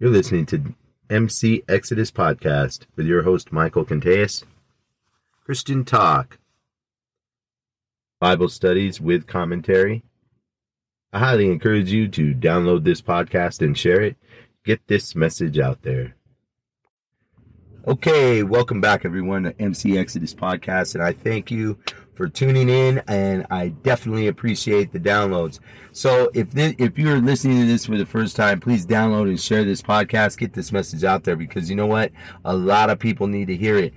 You're listening to MC Exodus Podcast with your host, Michael Conteas. Christian Talk. Bible studies with commentary. I highly encourage you to download this podcast and share it. Get this message out there. Okay, welcome back everyone to MC Exodus Podcast, and I thank you for tuning in, and I definitely appreciate the downloads. So if you're listening to this for the first time, please download and share this podcast. Get this message out there because you know what? A lot of people need to hear it.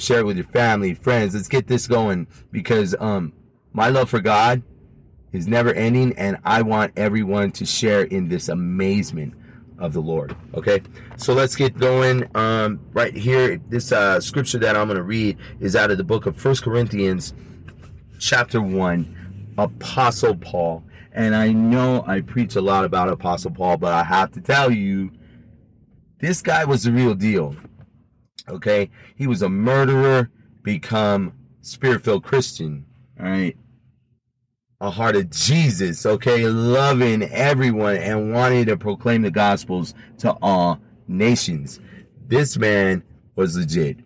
Share it with your family, friends. Let's get this going because my love for God is never ending, and I want everyone to share in this amazement of the Lord. Okay, so let's get going. Right here, this scripture that I'm going to read is out of the book of 1 Corinthians chapter 1, Apostle Paul. And I know I preach a lot about Apostle Paul, but I have to tell you, this guy was the real deal. Okay, he was a murderer, become spirit-filled Christian. All right, a heart of Jesus, okay, loving everyone and wanting to proclaim the gospels to all nations. This man was legit.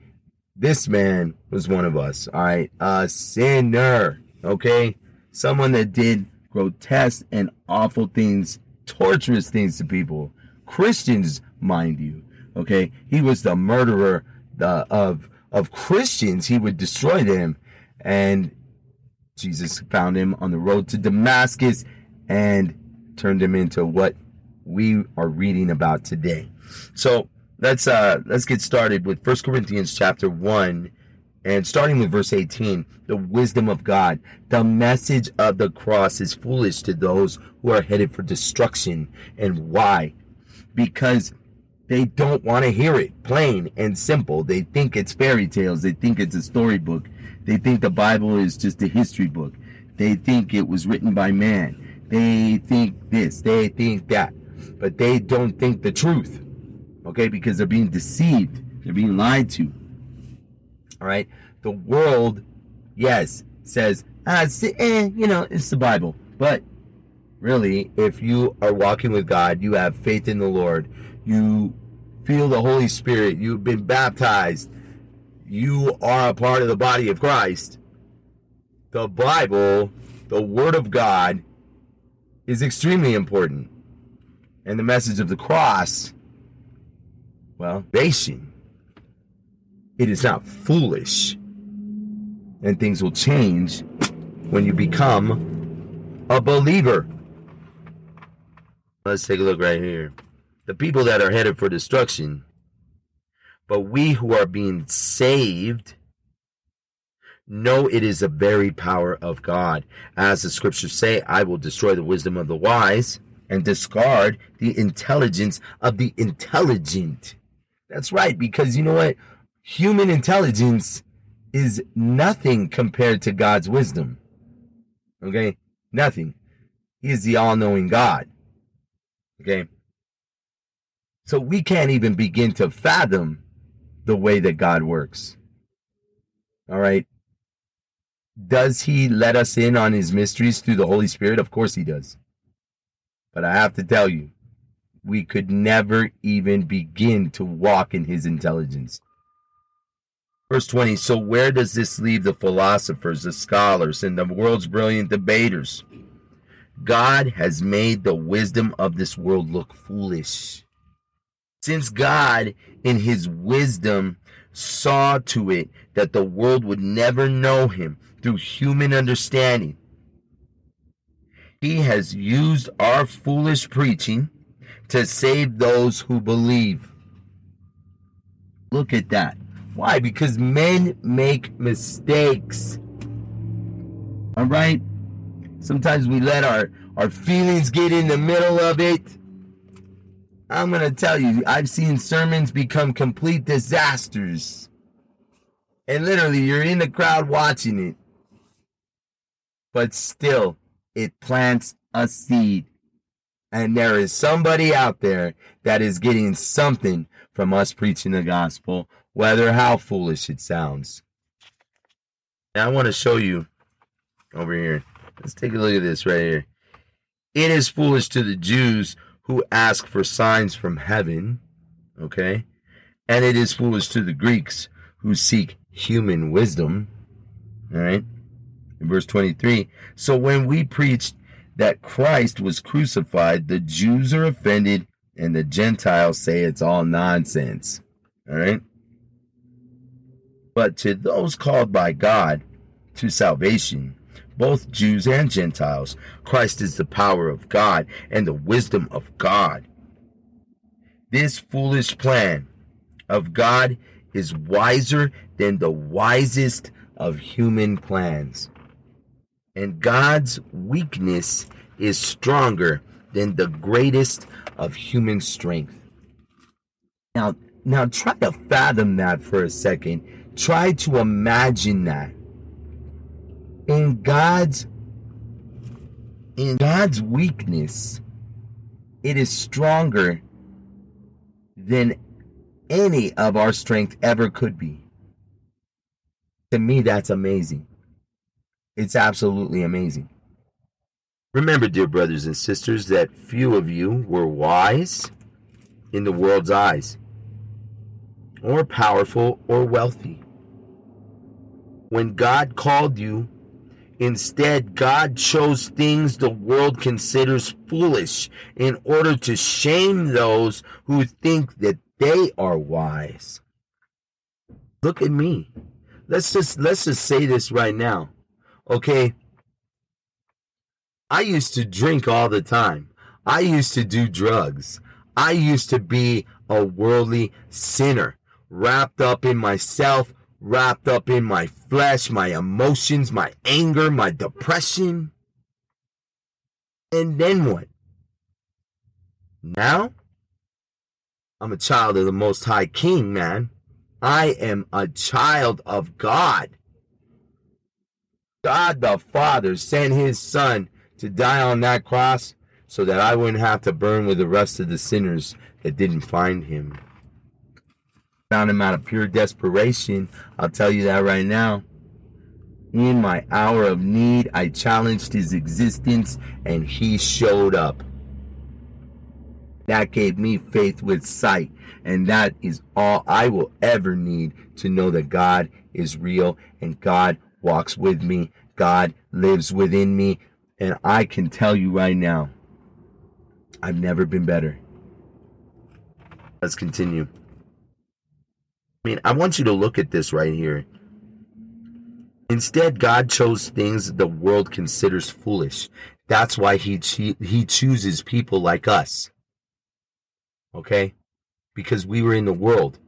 This man was one of us, all right, a sinner, okay, someone that did grotesque and awful things, torturous things to people, Christians, mind you, okay. He was the murderer of Christians. He would destroy them, and Jesus found him on the road to Damascus and turned him into what we are reading about today. So let's get started with 1 Corinthians chapter 1 and starting with verse 18. The wisdom of God. The message of the cross is foolish to those who are headed for destruction. And why? Because they don't want to hear it, plain and simple. They think it's fairy tales. They think it's a storybook. They think the Bible is just a history book. They think it was written by man. They think this. They think that. But they don't think the truth, okay, because they're being deceived. They're being lied to, all right? The world, yes, says, it's the Bible. But really, if you are walking with God, you have faith in the Lord, you feel the Holy Spirit, you've been baptized, you are a part of the body of Christ, the Bible, the Word of God, is extremely important. And the message of the cross, well, salvation, it is not foolish. And things will change when you become a believer. Let's take a look right here. The people that are headed for destruction, but we who are being saved know it is the very power of God. As the scriptures say, I will destroy the wisdom of the wise and discard the intelligence of the intelligent. That's right, because you know what? Human intelligence is nothing compared to God's wisdom. Okay? Nothing. He is the all-knowing God. Okay? So we can't even begin to fathom the way that God works. All right. Does he let us in on his mysteries through the Holy Spirit? Of course he does. But I have to tell you, we could never even begin to walk in his intelligence. Verse 20. So where does this leave the philosophers, the scholars, and the world's brilliant debaters? God has made the wisdom of this world look foolish. Since God, in his wisdom, saw to it that the world would never know him through human understanding, he has used our foolish preaching to save those who believe. Look at that. Why? Because men make mistakes. All right? Sometimes we let our feelings get in the middle of it. I'm going to tell you, I've seen sermons become complete disasters. And literally, you're in the crowd watching it. But still, it plants a seed. And there is somebody out there that is getting something from us preaching the gospel, whether how foolish it sounds. Now, I want to show you over here. Let's take a look at this right here. It is foolish to the Jews who ask for signs from heaven, okay? And it is foolish to the Greeks who seek human wisdom, all right? In verse 23, so when we preached that Christ was crucified, the Jews are offended and the Gentiles say it's all nonsense, all right? But to those called by God to salvation, both Jews and Gentiles, Christ is the power of God and the wisdom of God. This foolish plan of God is wiser than the wisest of human plans. And God's weakness is stronger than the greatest of human strength. Now try to fathom that for a second. Try to imagine that. In God's weakness, it is stronger than any of our strength ever could be. To me, that's amazing. It's absolutely amazing. Remember, dear brothers and sisters, that few of you were wise in the world's eyes, or powerful, or wealthy. When God called you, instead, God chose things the world considers foolish in order to shame those who think that they are wise. Look at me. Let's just say this right now. Okay, I used to drink all the time. I used to do drugs. I used to be a worldly sinner, wrapped up in myself, wrapped up in my flesh, my emotions, my anger, my depression. And then what? Now, I'm a child of the Most High King, man. I am a child of God. God the Father sent his Son to die on that cross so that I wouldn't have to burn with the rest of the sinners that didn't find him. Found him out of pure desperation. I'll tell you that right now. In my hour of need, I challenged his existence and he showed up. That gave me faith with sight, and that is all I will ever need to know that God is real and God walks with me. God lives within me, and I can tell you right now, I've never been better. Let's continue. I mean, I want you to look at this right here. Instead, God chose things the world considers foolish. That's why he chooses people like us. Okay? Because we were in the world.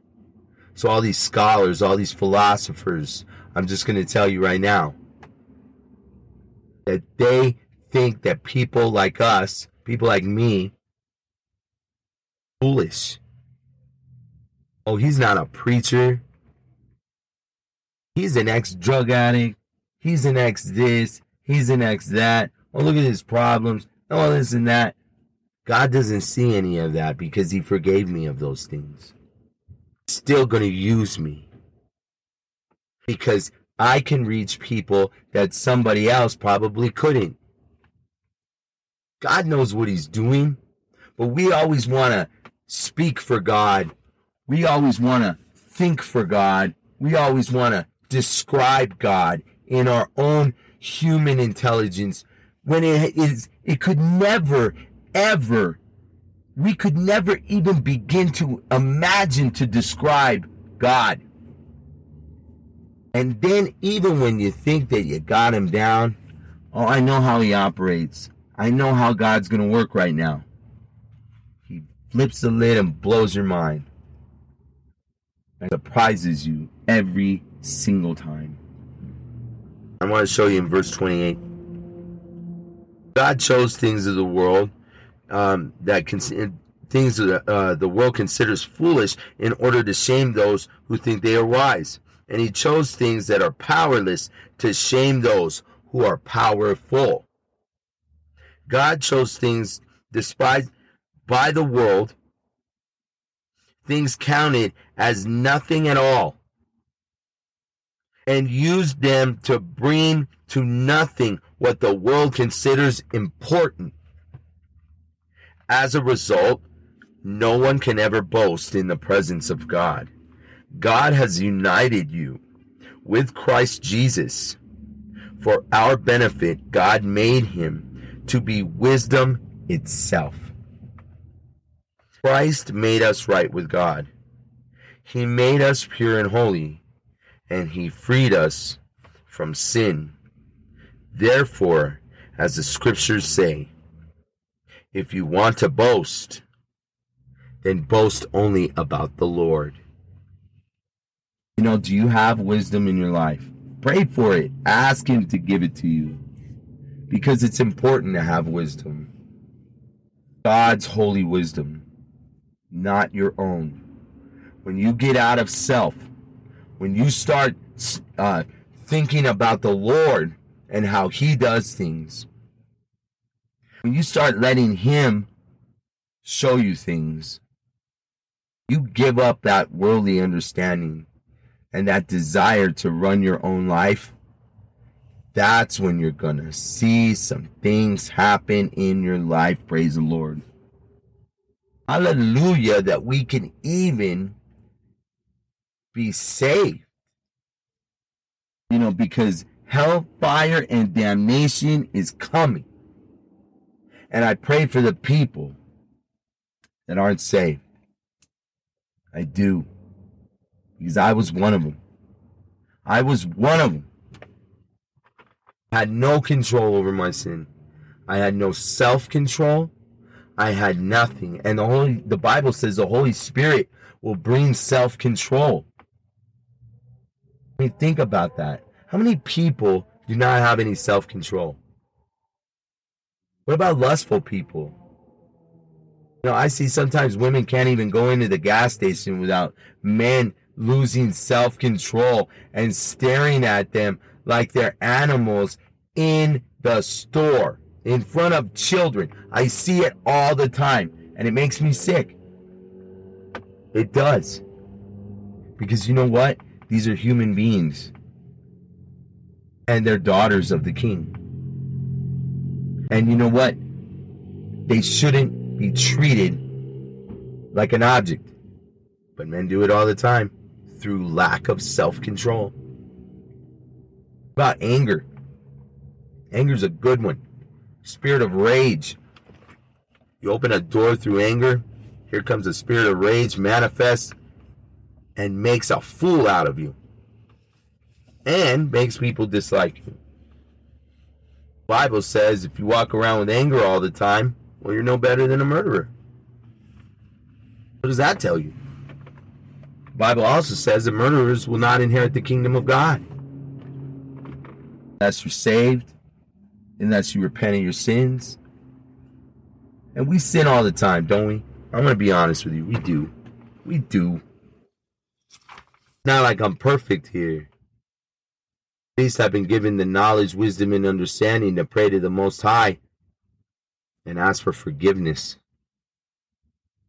So all these scholars, all these philosophers, I'm just going to tell you right now that they think that people like us, people like me, foolish. Oh, he's not a preacher. He's an ex-drug addict. He's an ex-this. He's an ex-that. Oh, look at his problems. Oh, this and that. God doesn't see any of that because he forgave me of those things. He's still going to use me because I can reach people that somebody else probably couldn't. God knows what he's doing, but we always want to speak for God. We always want to think for God. We always want to describe God in our own human intelligence when it could never, ever, we could never even begin to imagine to describe God. And then even when you think that you got him down, oh, I know how he operates. I know how God's going to work right now. He flips the lid and blows your mind. That surprises you every single time. I want to show you in verse 28. God chose things of the world the world considers foolish in order to shame those who think they are wise. And he chose things that are powerless to shame those who are powerful. God chose things despised by the world, things counted as nothing at all, and used them to bring to nothing what the world considers important. As a result, no one can ever boast in the presence of God. God has united you with Christ Jesus. For our benefit, God made him to be wisdom itself. Christ made us right with God. He made us pure and holy, and he freed us from sin. Therefore, as the scriptures say, if you want to boast, then boast only about the Lord. You know, do you have wisdom in your life? Pray for it. Ask him to give it to you, because it's important to have wisdom. God's holy wisdom, not your own. When you get out of self, when you start thinking about the Lord and how he does things, when you start letting him show you things, you give up that worldly understanding and that desire to run your own life. That's when you're going to see some things happen in your life. Praise the Lord. Hallelujah, that we can even be saved. You know, because hellfire and damnation is coming. And I pray for the people that aren't saved. I do. Because I was one of them. I was one of them. I had no control over my sin. I had no self-control. I had nothing. And the Bible says the Holy Spirit will bring self-control. I mean, think about that. How many people do not have any self-control? What about lustful people? You know, I see sometimes women can't even go into the gas station without men losing self-control and staring at them like they're animals in the store, in front of children. I see it all the time, and it makes me sick. It does. Because you know what? These are human beings, and they're daughters of the King. And you know what? They shouldn't be treated like an object. But men do it all the time through lack of self-control. About anger. Anger's a good one. Spirit of rage. You open a door through anger, here comes a spirit of rage, manifests and makes a fool out of you. And makes people dislike you. The Bible says if you walk around with anger all the time, well, you're no better than a murderer. What does that tell you? The Bible also says that murderers will not inherit the kingdom of God. Unless you're saved, unless you repent of your sins. And we sin all the time, don't we? I'm going to be honest with you. We do. We do. It's not like I'm perfect here. At least I've been given the knowledge, wisdom, and understanding to pray to the Most High and ask for forgiveness.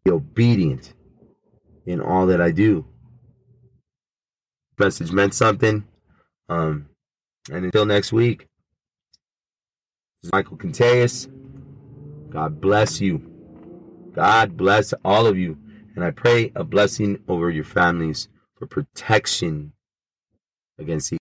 Be obedient in all that I do. Message meant something. And until next week, this is Michael Conteas. God bless you. God bless all of you. And I pray a blessing over your families for protection against evil.